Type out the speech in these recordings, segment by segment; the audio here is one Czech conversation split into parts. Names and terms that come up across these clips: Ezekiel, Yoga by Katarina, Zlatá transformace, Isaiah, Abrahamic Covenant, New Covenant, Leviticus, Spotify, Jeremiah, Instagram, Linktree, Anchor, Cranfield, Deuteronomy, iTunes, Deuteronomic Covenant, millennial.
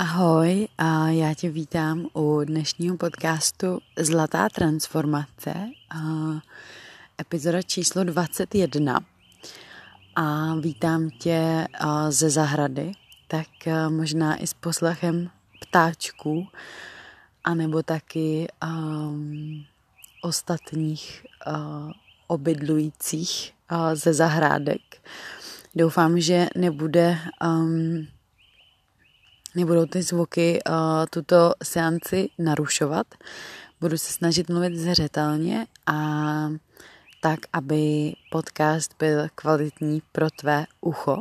Ahoj a já tě vítám u dnešního podcastu Zlatá transformace, epizoda číslo 21 a vítám tě ze zahrady, tak možná i s poslechem ptáčků anebo taky ostatních obydlujících ze zahrádek. Doufám, že nebudou ty zvuky tuto seanci narušovat. Budu se snažit mluvit zřetelně a tak, aby podcast byl kvalitní pro tvé ucho.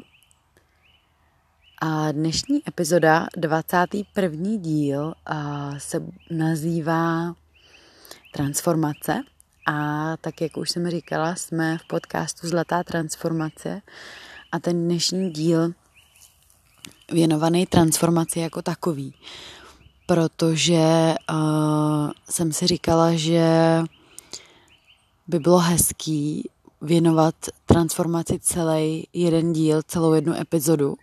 A dnešní epizoda, 21. díl, se nazývá Transformace. A tak, jak už jsem říkala, jsme v podcastu Zlatá transformace a ten dnešní díl věnovaný transformaci jako takový, protože jsem si říkala, že by bylo hezký věnovat transformaci celý jeden díl, celou jednu epizodu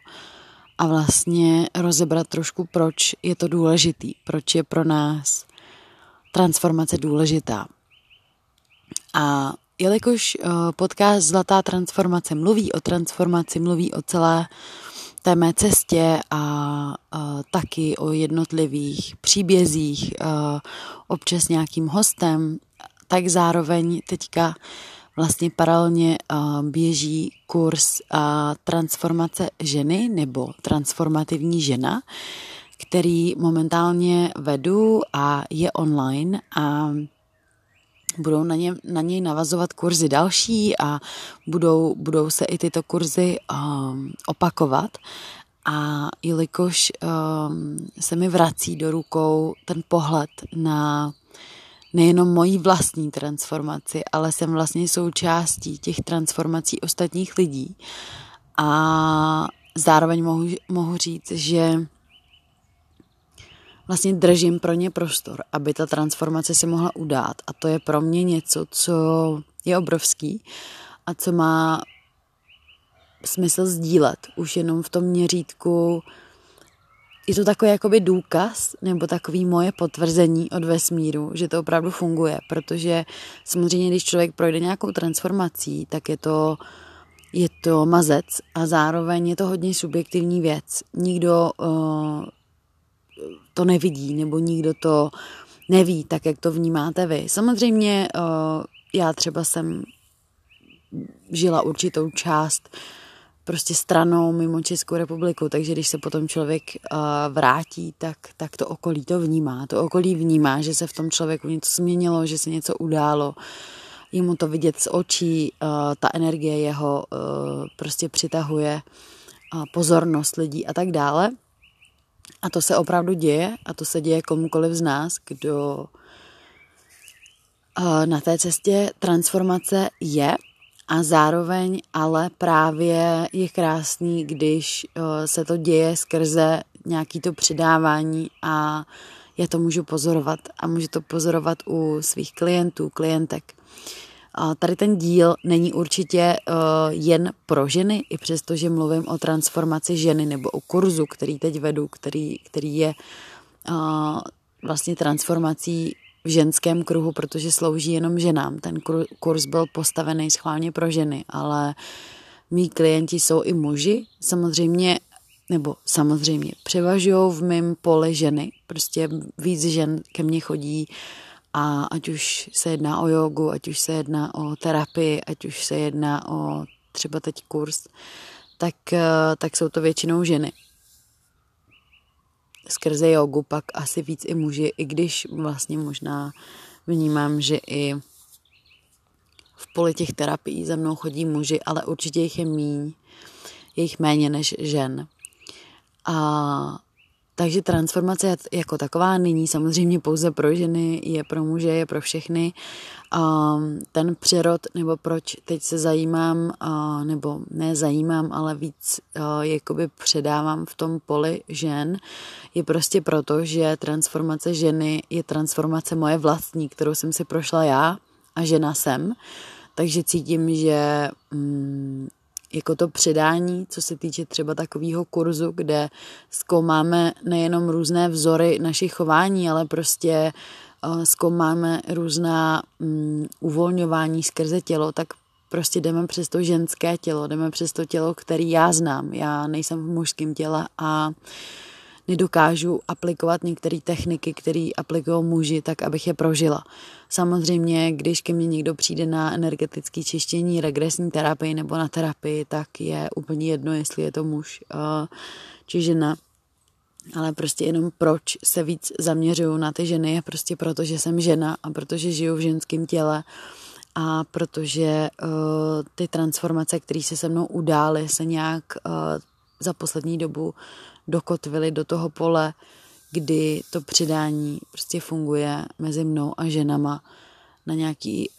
a vlastně rozebrat trošku, proč je to důležitý, proč je pro nás transformace důležitá. A jelikož podcast Zlatá transformace mluví o transformaci, mluví o celé té mé cestě a taky o jednotlivých příbězích, občas nějakým hostem, tak zároveň teďka vlastně paralelně běží kurz transformace ženy nebo transformativní žena, který momentálně vedu a je online a budou na něj navazovat kurzy další a budou se i tyto kurzy opakovat. A jelikož se mi vrací do rukou ten pohled na nejenom mojí vlastní transformaci, ale jsem vlastně součástí těch transformací ostatních lidí. A zároveň mohu říct, že vlastně držím pro ně prostor, aby ta transformace se mohla udát. A to je pro mě něco, co je obrovský a co má smysl sdílet. Už jenom v tom měřítku je to takový jakoby důkaz nebo takový moje potvrzení od vesmíru, že to opravdu funguje. Protože samozřejmě, když člověk projde nějakou transformací, tak je to mazec a zároveň je to hodně subjektivní věc. Nikdo to nevidí, nebo nikdo to neví, tak jak to vnímáte vy. Samozřejmě já třeba jsem žila určitou část prostě stranou mimo Českou republiku, takže když se potom člověk vrátí, tak to okolí to vnímá. To okolí vnímá, že se v tom člověku něco změnilo, že se něco událo. Je mu to vidět z očí, ta energie jeho prostě přitahuje pozornost lidí a tak dále. A to se opravdu děje a to se děje komukoliv z nás, kdo na té cestě transformace je a zároveň ale právě je krásný, když se to děje skrze nějaké to přidávání a já to můžu pozorovat a můžu to pozorovat u svých klientů, klientek. Tady ten díl není určitě jen pro ženy, i přesto, že mluvím o transformaci ženy nebo o kurzu, který teď vedu, který je vlastně transformací v ženském kruhu, protože slouží jenom ženám. Ten kurz byl postavený schválně pro ženy, ale mý klienti jsou i muži, samozřejmě převažují v mém poli ženy, prostě víc žen ke mně chodí. A ať už se jedná o jogu, ať už se jedná o terapii, ať už se jedná o třeba teď kurz, tak jsou to většinou ženy. Skrze jogu pak asi víc i muži, i když vlastně možná vnímám, že i v poli těch terapií za mnou chodí muži, ale určitě jich je méně než žen. Takže transformace jako taková není samozřejmě pouze pro ženy, je pro muže, je pro všechny. Ten přerod, nebo proč teď se zajímám, nebo nezajímám, ale víc jakoby předávám v tom poli žen, je prostě proto, že transformace ženy je transformace moje vlastní, kterou jsem si prošla já a žena jsem. Takže cítím, že jako to předání, co se týče třeba takového kurzu, kde zkoumáme nejenom různé vzory našich chování, ale prostě zkoumáme různá uvolňování skrze tělo, tak prostě jdeme přes to ženské tělo, jdeme přes to tělo, který já znám. Já nejsem v mužském těle a nedokážu aplikovat některé techniky, které aplikují muži, tak abych je prožila. Samozřejmě, když ke mně někdo přijde na energetické čištění, regresní terapii nebo na terapii, tak je úplně jedno, jestli je to muž či žena. Ale prostě jenom proč se víc zaměřuju na ty ženy je prostě proto, že jsem žena a protože žiju v ženském těle a protože ty transformace, které se se mnou udály, se nějak za poslední dobu dokotvily do toho pole, kdy to přidání prostě funguje mezi mnou a ženama na nějaký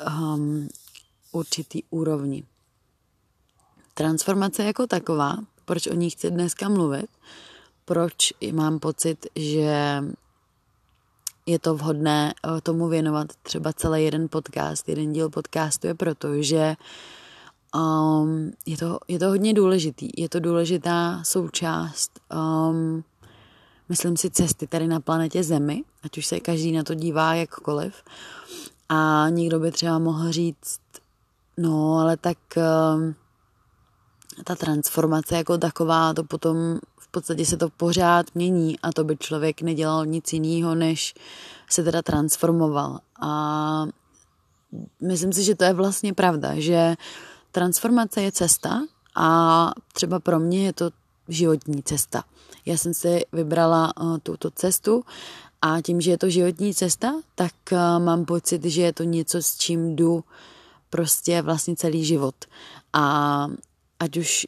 určitý úrovni. Transformace jako taková, proč o ní chci dneska mluvit, proč mám pocit, že je to vhodné tomu věnovat třeba celý jeden podcast, jeden díl podcastu je proto, že je to hodně důležitý. Je to důležitá součást, myslím si, cesty tady na planetě Zemi, ať už se každý na to dívá jakkoliv. A někdo by třeba mohl říct, no ale tak ta transformace jako taková, to potom v podstatě se to pořád mění a to by člověk nedělal nic jiného, než se teda transformoval. A myslím si, že to je vlastně pravda, že transformace je cesta a třeba pro mě je to životní cesta. Já jsem si vybrala tuto cestu a tím, že je to životní cesta, tak mám pocit, že je to něco, s čím jdu prostě vlastně celý život. A ať už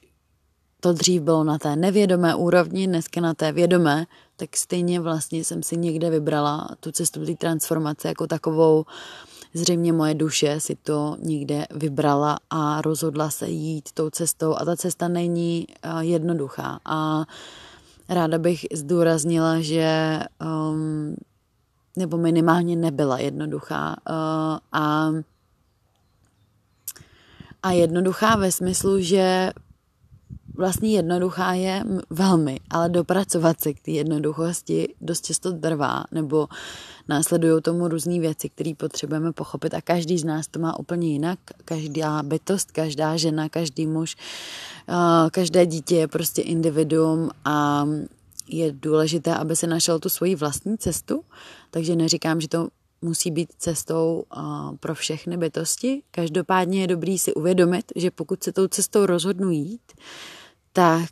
to dřív bylo na té nevědomé úrovni, dneska na té vědomé, tak stejně vlastně jsem si někde vybrala tu cestu té transformace jako takovou. Zřejmě moje duše si to někde vybrala a rozhodla se jít tou cestou a ta cesta není jednoduchá a ráda bych zdůraznila, že nebo minimálně nebyla jednoduchá a jednoduchá ve smyslu, že vlastně jednoduchá je velmi, ale dopracovat se k té jednoduchosti dost často trvá, nebo následují tomu různé věci, které potřebujeme pochopit a každý z nás to má úplně jinak. Každá bytost, každá žena, každý muž, každé dítě je prostě individuum a je důležité, aby se našel tu svoji vlastní cestu, takže neříkám, že to musí být cestou pro všechny bytosti. Každopádně je dobrý si uvědomit, že pokud se tou cestou rozhodnu jít, tak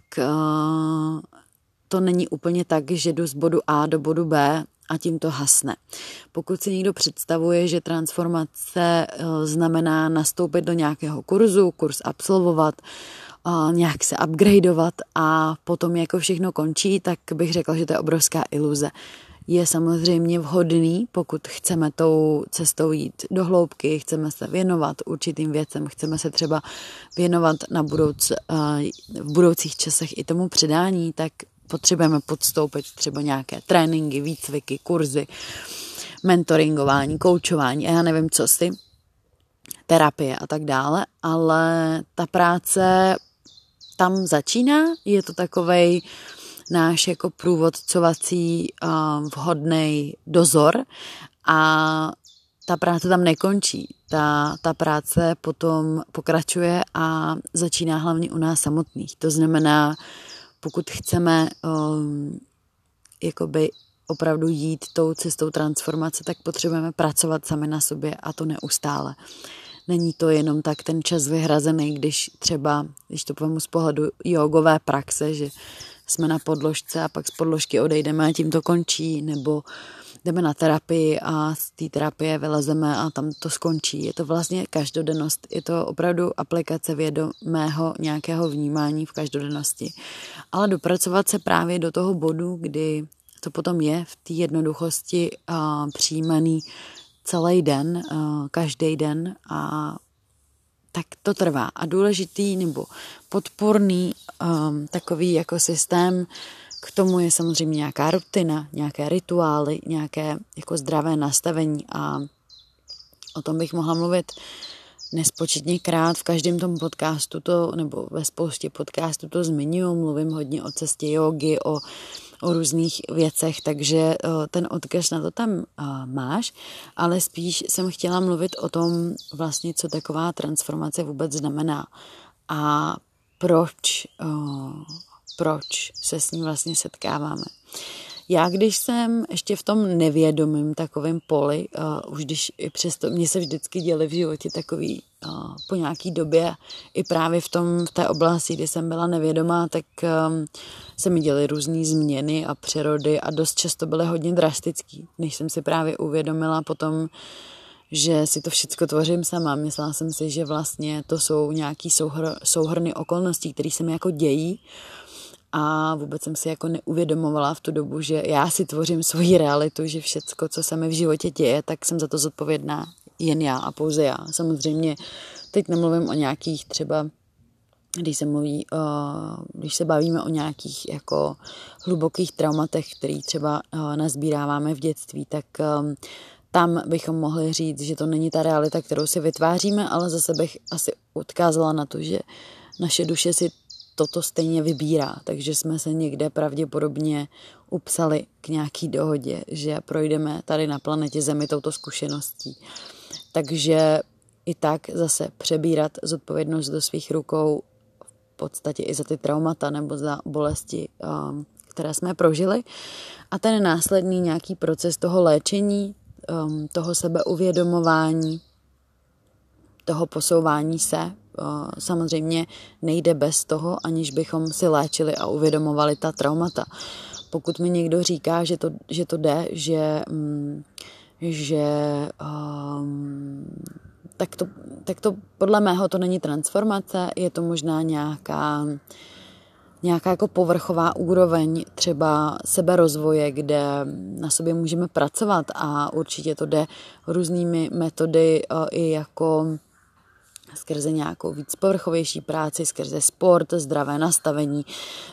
to není úplně tak, že jdu z bodu A do bodu B a tím to hasne. Pokud si někdo představuje, že transformace znamená nastoupit do nějakého kurzu, kurz absolvovat, nějak se upgradeovat a potom jako všechno končí, tak bych řekla, že to je obrovská iluze. Je samozřejmě vhodný, pokud chceme tou cestou jít do hloubky, chceme se věnovat určitým věcem, chceme se třeba věnovat v budoucích časech i tomu předání, tak potřebujeme podstoupit třeba nějaké tréninky, výcviky, kurzy, mentoringování, koučování a já nevím co si, terapie a tak dále, ale ta práce tam začíná, je to takovej náš jako průvodcovací vhodný dozor a ta práce tam nekončí. Ta práce potom pokračuje a začíná hlavně u nás samotných. To znamená, pokud chceme jakoby opravdu jít tou cestou transformace, tak potřebujeme pracovat sami na sobě a to neustále. Není to jenom tak ten čas vyhrazený, když to povím z pohledu jogové praxe, že jsme na podložce a pak z podložky odejdeme a tím to končí, nebo jdeme na terapii a z té terapie vylezeme a tam to skončí. Je to vlastně každodennost, je to opravdu aplikace vědomého nějakého vnímání v každodennosti. Ale dopracovat se právě do toho bodu, kdy to potom je v té jednoduchosti přijímaný celý den, každý den a tak to trvá. A důležitý nebo podpůrný takový jako systém k tomu je samozřejmě nějaká rutina, nějaké rituály, nějaké jako zdravé nastavení a o tom bych mohla mluvit nespočetněkrát v každém tom podcastu to, nebo ve spoustě podcastů to zmiňuji, mluvím hodně o cestě jógy, o různých věcech, takže ten odkaz na to tam máš, ale spíš jsem chtěla mluvit o tom vlastně, co taková transformace vůbec znamená a proč se s ní vlastně setkáváme. Já, když jsem ještě v tom nevědomém takovém poli, už když i přesto mě se vždycky děly v životě takový po nějaký době, i právě v té oblasti, kdy jsem byla nevědomá, tak se mi děly různé změny a přerody a dost často byly hodně drastický, než jsem si právě uvědomila potom, že si to všechno tvořím sama. Myslela jsem si, že vlastně to jsou nějaké souhrny okolností, které se mi jako dějí, a vůbec jsem si jako neuvědomovala v tu dobu, že já si tvořím svoji realitu, že všecko, co se mi v životě děje, tak jsem za to zodpovědná jen já a pouze já. Samozřejmě teď nemluvím o nějakých třeba, když se bavíme o nějakých jako hlubokých traumatech, které třeba nazbíráváme v dětství, tak tam bychom mohli říct, že to není ta realita, kterou si vytváříme, ale zase bych asi odkázala na to, že naše duše si toto stejně vybírá, takže jsme se někde pravděpodobně upsali k nějaký dohodě, že projdeme tady na planetě Zemi touto zkušeností. Takže i tak zase přebírat zodpovědnost do svých rukou v podstatě i za ty traumata nebo za bolesti, které jsme prožili. A ten následný nějaký proces toho léčení, toho sebeuvědomování, toho posouvání se, samozřejmě nejde bez toho, aniž bychom si léčili a uvědomovali ta traumata. Pokud mi někdo říká, že to jde, tak to podle mého to není transformace, je to možná nějaká jako povrchová úroveň třeba seberozvoje, kde na sobě můžeme pracovat, a určitě to jde různými metody, i jako skrze nějakou víc povrchovější práci, skrze sport, zdravé nastavení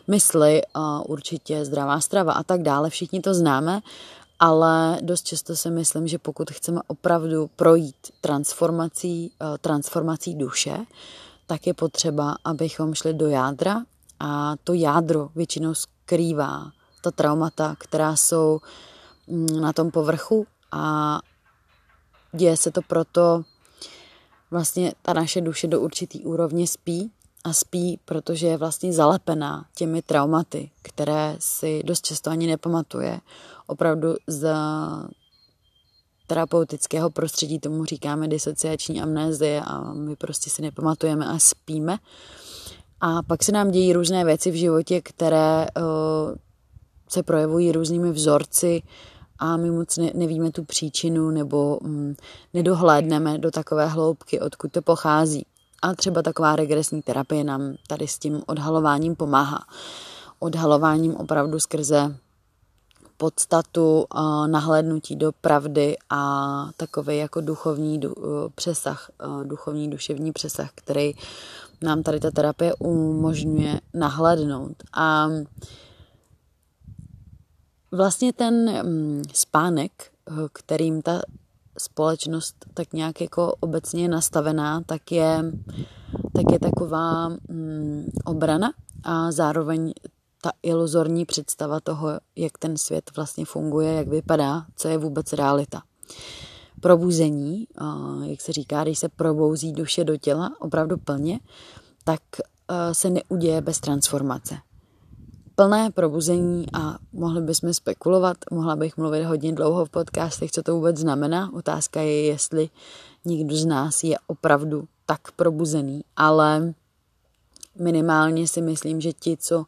mysli, určitě zdravá strava a tak dále. Všichni to známe, ale dost často si myslím, že pokud chceme opravdu projít transformací duše, tak je potřeba, abychom šli do jádra, a to jádro většinou skrývá ta traumata, která jsou na tom povrchu, a děje se to proto, vlastně ta naše duše do určitý úrovně spí, protože je vlastně zalepená těmi traumaty, které si dost často ani nepamatuje. Opravdu z terapeutického prostředí tomu říkáme disociační amnézie a my prostě si nepamatujeme a spíme. A pak se nám dějí různé věci v životě, které se projevují různými vzorci, a my moc nevíme tu příčinu nebo nedohlédneme do takové hloubky, odkud to pochází. A třeba taková regresní terapie nám tady s tím odhalováním pomáhá. Odhalováním opravdu skrze podstatu, nahlédnutí do pravdy a takový jako duchovní přesah, duchovní duševní přesah, který nám tady ta terapie umožňuje nahlédnout. A vlastně ten spánek, kterým ta společnost tak nějak jako obecně je nastavená, tak je taková obrana a zároveň ta iluzorní představa toho, jak ten svět vlastně funguje, jak vypadá, co je vůbec realita. Probuzení, jak se říká, když se probouzí duše do těla opravdu plně, tak se neuděje bez transformace. Plné probuzení, a mohli bychom spekulovat, mohla bych mluvit hodně dlouho v podcastech, co to vůbec znamená. Otázka je, jestli někdo z nás je opravdu tak probuzený, ale minimálně si myslím, že ti, co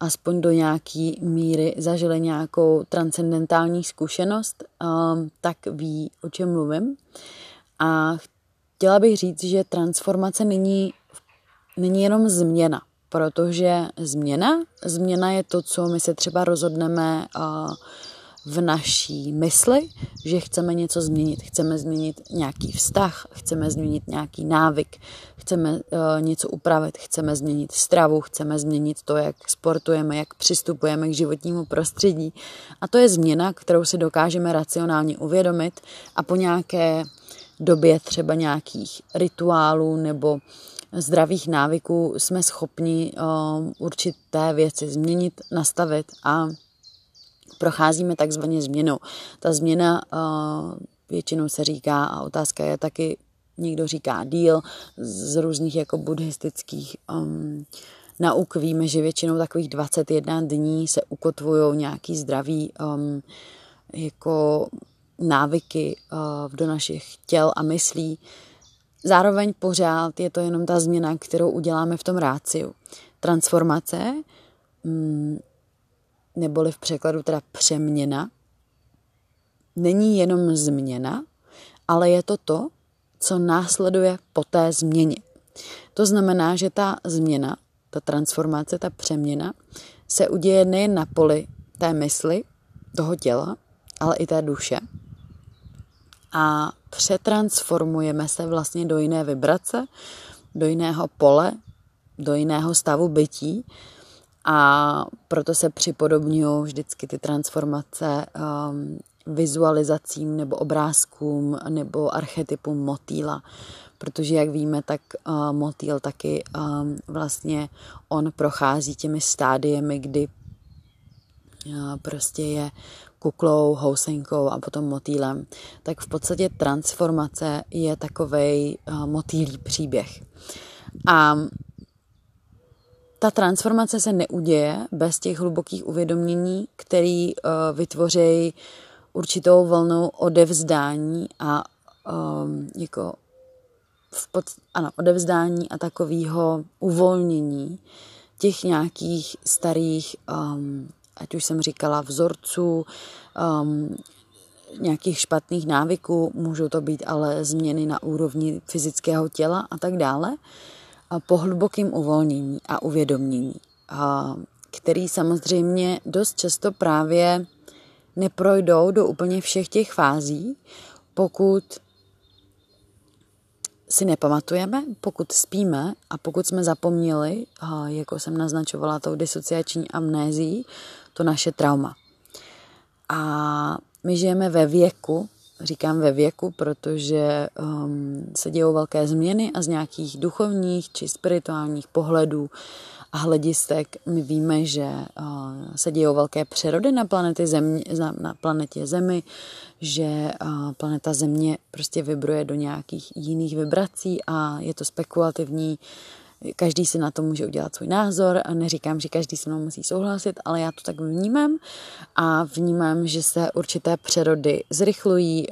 aspoň do nějaké míry zažili nějakou transcendentální zkušenost, tak ví, o čem mluvím. A chtěla bych říct, že transformace není jenom změna, protože změna je to, co my se třeba rozhodneme v naší mysli, že chceme něco změnit. Chceme změnit nějaký vztah, chceme změnit nějaký návyk, chceme něco upravit, chceme změnit stravu, chceme změnit to, jak sportujeme, jak přistupujeme k životnímu prostředí. A to je změna, kterou si dokážeme racionálně uvědomit a po nějaké době třeba nějakých rituálů nebo zdravých návyků jsme schopni určité věci změnit, nastavit a procházíme takzvaně změnou. Ta změna většinou se říká, a otázka je taky, někdo říká díl, z různých jako buddhistických nauk víme, že většinou takových 21 dní se ukotvují nějaký zdraví jako návyky do našich těl a myslí. Zároveň pořád je to jenom ta změna, kterou uděláme v tom ráciu. Transformace, neboli v překladu teda přeměna, není jenom změna, ale je to to, co následuje po té změně. To znamená, že ta změna, ta transformace, ta přeměna se uděje nejen na poli té mysli, toho těla, ale i té duše. A přetransformujeme se vlastně do jiné vibrace, do jiného pole, do jiného stavu bytí a proto se připodobňují vždycky ty transformace vizualizacím nebo obrázkům nebo archetypům motýla, protože jak víme, tak motýl taky vlastně on prochází těmi stádiemi, kdy prostě je kuklou, housenkou a potom motýlem, tak v podstatě transformace je takovej motýlí příběh. A ta transformace se neuděje bez těch hlubokých uvědomění, který vytvoří určitou vlnu odevzdání a jako odevzdání a takového uvolnění těch nějakých starých ať už jsem říkala vzorců, nějakých špatných návyků, můžou to být ale změny na úrovni fyzického těla a tak dále, po hlubokém uvolnění a uvědomění, který samozřejmě dost často právě neprojdou do úplně všech těch fází, pokud si nepamatujeme, pokud spíme a pokud jsme zapomněli, jako jsem naznačovala tou disociační amnézií, to naše trauma. A my žijeme ve věku, říkám ve věku, protože se dějou velké změny a z nějakých duchovních či spirituálních pohledů a hledistek my víme, že se dějou velké přerody na planetě Zemi, že planeta Země prostě vibruje do nějakých jiných vibrací a je to spekulativní. Každý si na to může udělat svůj názor. Neříkám, že každý se mnou musí souhlasit, ale já to tak vnímám a vnímám, že se určité přerody zrychlují.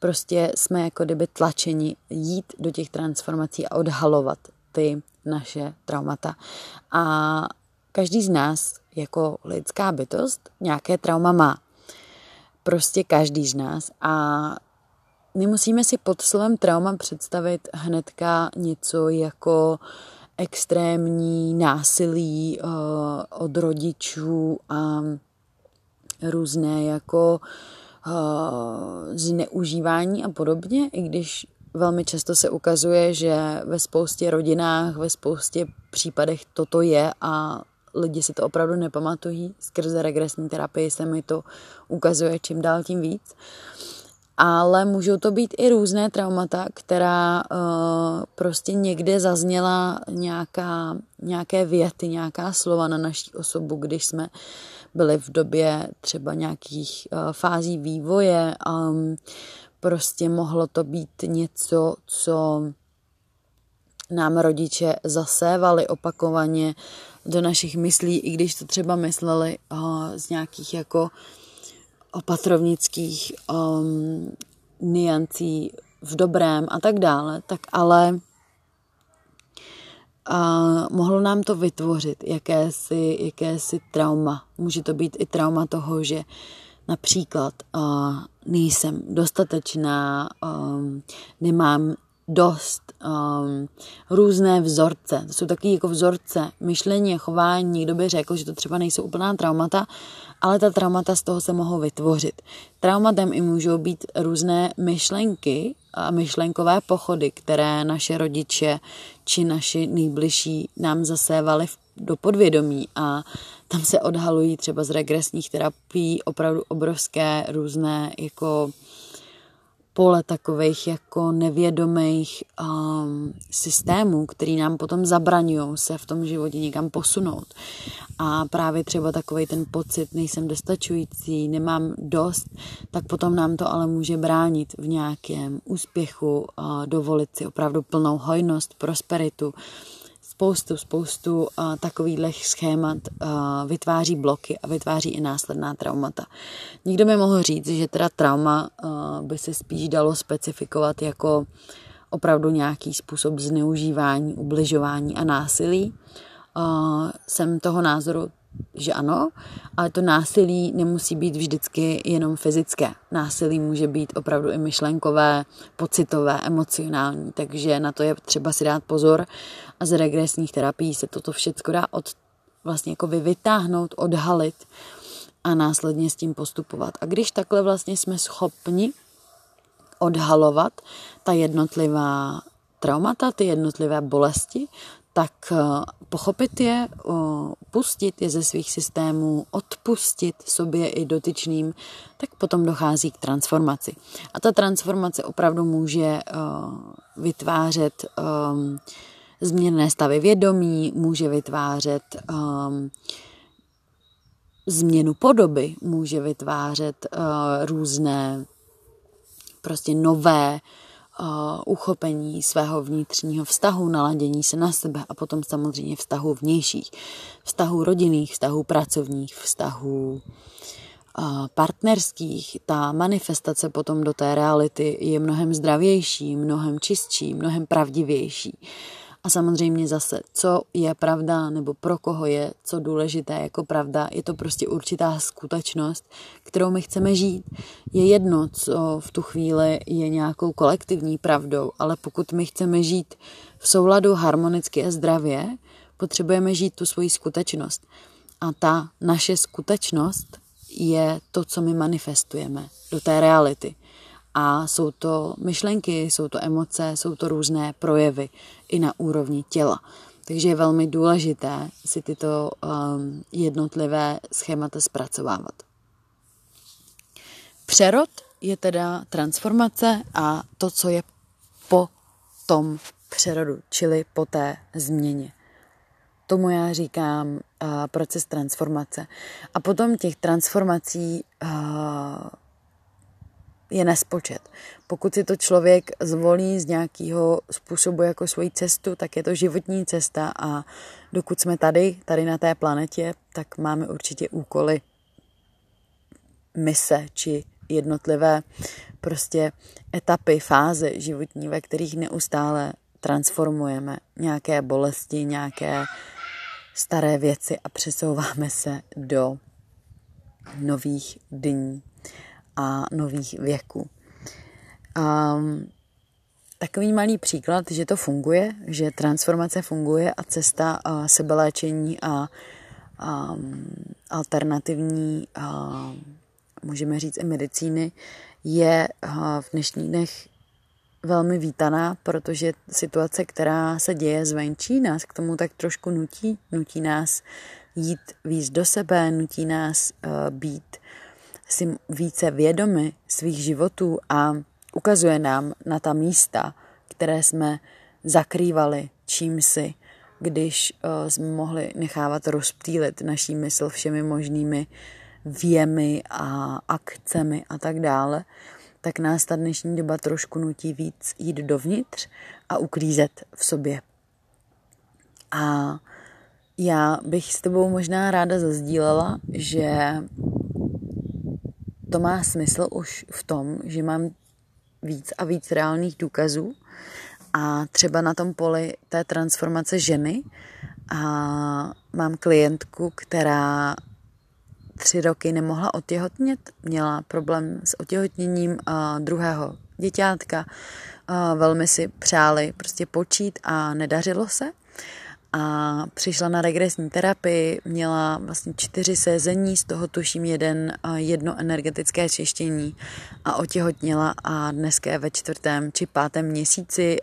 Prostě jsme jako kdyby tlačeni jít do těch transformací a odhalovat ty naše traumata. A každý z nás jako lidská bytost nějaké trauma má. Prostě každý z nás. A nemusíme si pod slovem trauma představit hnedka něco jako extrémní násilí od rodičů a různé jako zneužívání a podobně, i když velmi často se ukazuje, že ve spoustě rodinách, ve spoustě případech toto je a lidi si to opravdu nepamatují. Skrze regresní terapii se mi to ukazuje čím dál tím víc. Ale můžou to být i různé traumata, která prostě někde zazněla nějaké věty, nějaká slova na naší osobu, když jsme byli v době třeba nějakých fází vývoje. Prostě mohlo to být něco, co nám rodiče zasévali opakovaně do našich myslí, i když to třeba mysleli z nějakých jako opatrovnických niancí v dobrém a tak dále, tak ale mohlo nám to vytvořit jakési trauma. Může to být i trauma toho, že například nejsem dostatečná, nemám dost, různé vzorce. To jsou taky jako vzorce myšlení a chování. Někdo by řekl, že to třeba nejsou úplná traumata, ale ta traumata z toho se mohou vytvořit. Traumatem i můžou být různé myšlenky a myšlenkové pochody, které naše rodiče či naši nejbližší nám zasévali do podvědomí a tam se odhalují třeba z regresních terapií opravdu obrovské různé jako pole takových jako nevědomých systémů, který nám potom zabraňují se v tom životě někam posunout. A právě třeba takovej ten pocit, nejsem dostačující, nemám dost, tak potom nám to ale může bránit v nějakém úspěchu, dovolit si opravdu plnou hojnost, prosperitu. Spoustu takových schémat vytváří bloky a vytváří i následná traumata. Nikdo mi mohl říct, že teda trauma by se spíš dalo specifikovat jako opravdu nějaký způsob zneužívání, ubližování a násilí. Jsem toho názoru, že ano, ale to násilí nemusí být vždycky jenom fyzické. Násilí může být opravdu i myšlenkové, pocitové, emocionální, takže na to je třeba si dát pozor a z regresních terapií se toto všechno dá vlastně jako vytáhnout, odhalit a následně s tím postupovat. A když takhle vlastně jsme schopni odhalovat ta jednotlivá traumata, ty jednotlivé bolesti, tak pochopit je, pustit je ze svých systémů, odpustit sobě i dotyčným, tak potom dochází k transformaci. A ta transformace opravdu může vytvářet změnné stavy vědomí, může vytvářet změnu podoby, může vytvářet různé prostě nové uchopení svého vnitřního vztahu, naladění se na sebe a potom samozřejmě vztahů vnějších, vztahů rodinných, vztahů pracovních, vztahů partnerských. Ta manifestace potom do té reality je mnohem zdravější, mnohem čistší, mnohem pravdivější. A samozřejmě zase, co je pravda nebo pro koho je, co důležité jako pravda, je to prostě určitá skutečnost, kterou my chceme žít. Je jedno, co v tu chvíli je nějakou kolektivní pravdou, ale pokud my chceme žít v souladu harmonicky a zdravě, potřebujeme žít tu svoji skutečnost. A ta naše skutečnost je to, co my manifestujeme do té reality. A jsou to myšlenky, jsou to emoce, jsou to různé projevy i na úrovni těla. Takže je velmi důležité si tyto jednotlivé schémata zpracovávat. Přerod je teda transformace a to, co je po tom přerodu, čili po té změně. Tomu já říkám proces transformace. A potom těch transformací je nespočet. Pokud si to člověk zvolí z nějakého způsobu jako svoji cestu, tak je to životní cesta a dokud jsme tady na té planetě, tak máme určitě úkoly, mise či jednotlivé prostě etapy, fáze životní, ve kterých neustále transformujeme nějaké bolesti, nějaké staré věci a přesouváme se do nových dní a nových věků. Takový malý příklad, že to funguje, že transformace funguje a cesta sebeléčení a alternativní, můžeme říct i medicíny, je v dnešních dnech velmi vítaná, protože situace, která se děje zvenčí, nás k tomu tak trošku nutí nás jít víc do sebe, nutí nás být si více vědomi svých životů a ukazuje nám na ta místa, které jsme zakrývali čímsi, když jsme mohli nechávat rozptýlit naší mysl všemi možnými vjemy a akcemi a tak dále, tak nás ta dnešní doba trošku nutí víc jít dovnitř a uklízet v sobě. A já bych s tebou možná ráda zazdílela, že to má smysl už v tom, že mám víc a víc reálných důkazů a třeba na tom poli té transformace ženy a mám klientku, která 3 roky nemohla otěhotnět, měla problém s otěhotněním druhého děťátka, velmi si přáli prostě počít a nedařilo se. A přišla na regresní terapii, měla vlastně 4 sezení, z toho tuším jedno energetické čištění a otěhotněla a dneska je ve 4. či 5. měsíci,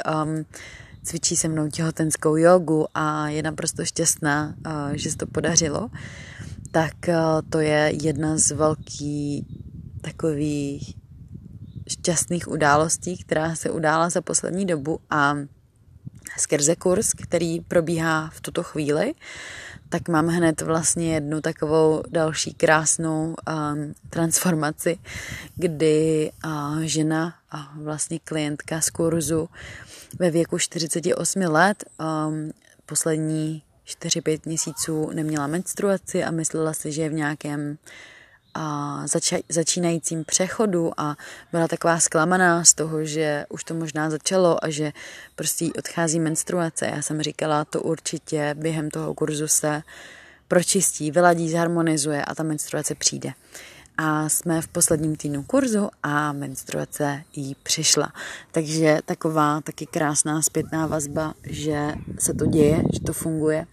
cvičí se mnou těhotenskou jogu a je naprosto šťastná, že se to podařilo. Tak to je jedna z velkých takových šťastných událostí, která se udála za poslední dobu a skrze kurz, který probíhá v tuto chvíli, tak mám hned vlastně jednu takovou další krásnou transformaci, kdy žena a vlastně klientka z kurzu ve věku 48 let poslední 4-5 měsíců neměla menstruaci a myslela si, že je v nějakém začínajícím přechodu a byla taková zklamaná z toho, že už to možná začalo a že prostě odchází menstruace. Já jsem říkala, to určitě během toho kurzu se pročistí, vyladí, zharmonizuje a ta menstruace přijde. A jsme v posledním týdnu kurzu a menstruace jí přišla. Takže taková taky krásná zpětná vazba, že se to děje, že to funguje.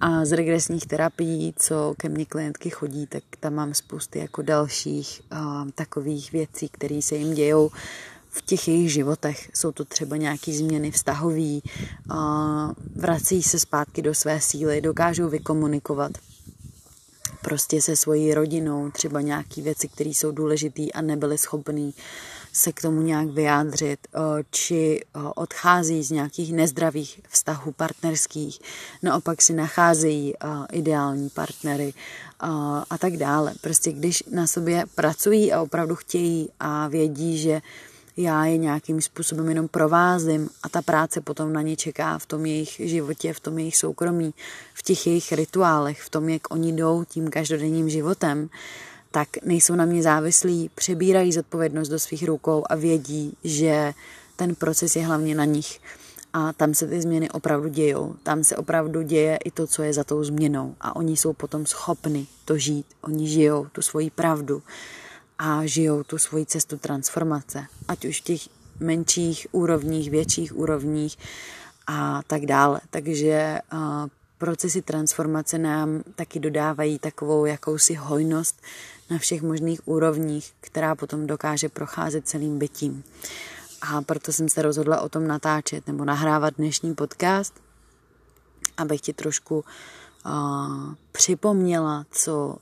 A z regresních terapií, co ke mně klientky chodí, tak tam mám spousty jako dalších takových věcí, které se jim dějou v těch jejich životech. Jsou to třeba nějaké změny vztahové, vrací se zpátky do své síly, dokážou vykomunikovat prostě se svojí rodinou, třeba nějaké věci, které jsou důležité a nebyly schopný se k tomu nějak vyjádřit, či odchází z nějakých nezdravých vztahů partnerských, naopak si nacházejí ideální partnery a tak dále. Prostě když na sobě pracují a opravdu chtějí a vědí, že já je nějakým způsobem jenom provázím a ta práce potom na ně čeká v tom jejich životě, v tom jejich soukromí, v těch jejich rituálech, v tom, jak oni jdou tím každodenním životem, tak nejsou na mě závislí, přebírají zodpovědnost do svých rukou a vědí, že ten proces je hlavně na nich. A tam se ty změny opravdu dějou. Tam se opravdu děje i to, co je za tou změnou. A oni jsou potom schopni to žít. Oni žijou tu svoji pravdu a žijou tu svoji cestu transformace, ať už v těch menších úrovních, větších úrovních a tak dále. Takže procesy transformace nám taky dodávají takovou jakousi hojnost na všech možných úrovních, která potom dokáže procházet celým bytím. A proto jsem se rozhodla o tom natáčet nebo nahrávat dnešní podcast, abych ti trošku připomněla, co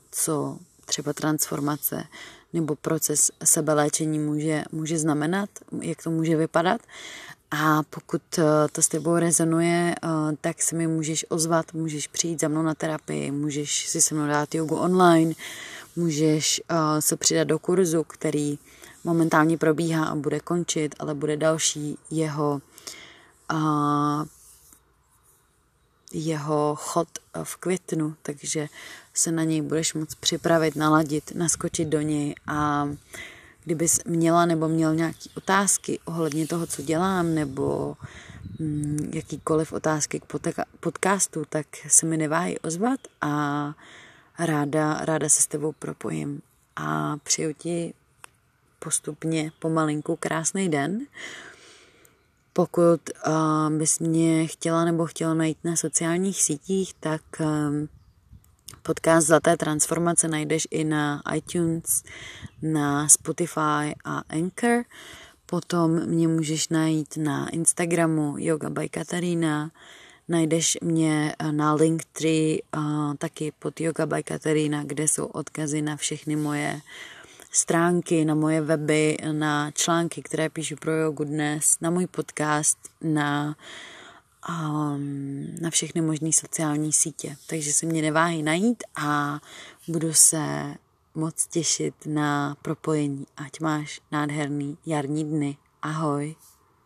třeba transformace nebo proces sebeléčení může znamenat, jak to může vypadat. A pokud to s tebou rezonuje, tak se mi můžeš ozvat, můžeš přijít za mnou na terapii, můžeš si se mnou dát jogu online, můžeš se přidat do kurzu, který momentálně probíhá a bude končit, ale bude další jeho chod v květnu, takže se na něj budeš moc připravit, naladit, naskočit do něj. A kdybys měla nebo měl nějaké otázky ohledně toho, co dělám, nebo jakýkoliv otázky k podcastu, tak se mi neváhej ozvat a ráda se s tebou propojím. A přeju ti postupně pomalinku krásný den. Pokud bys mě chtěla nebo chtěla najít na sociálních sítích, tak podcast Zlaté transformace najdeš i na iTunes, na Spotify a Anchor. Potom mě můžeš najít na Instagramu Yoga by Katarina. Najdeš mě na Linktree taky pod Yoga by Katarina, kde jsou odkazy na všechny moje stránky, na moje weby, na články, které píšu pro jogu dnes, na můj podcast, na všechny možné sociální sítě. Takže se mě neváhej najít a budu se moc těšit na propojení. Ať máš nádherný jarní dny. Ahoj.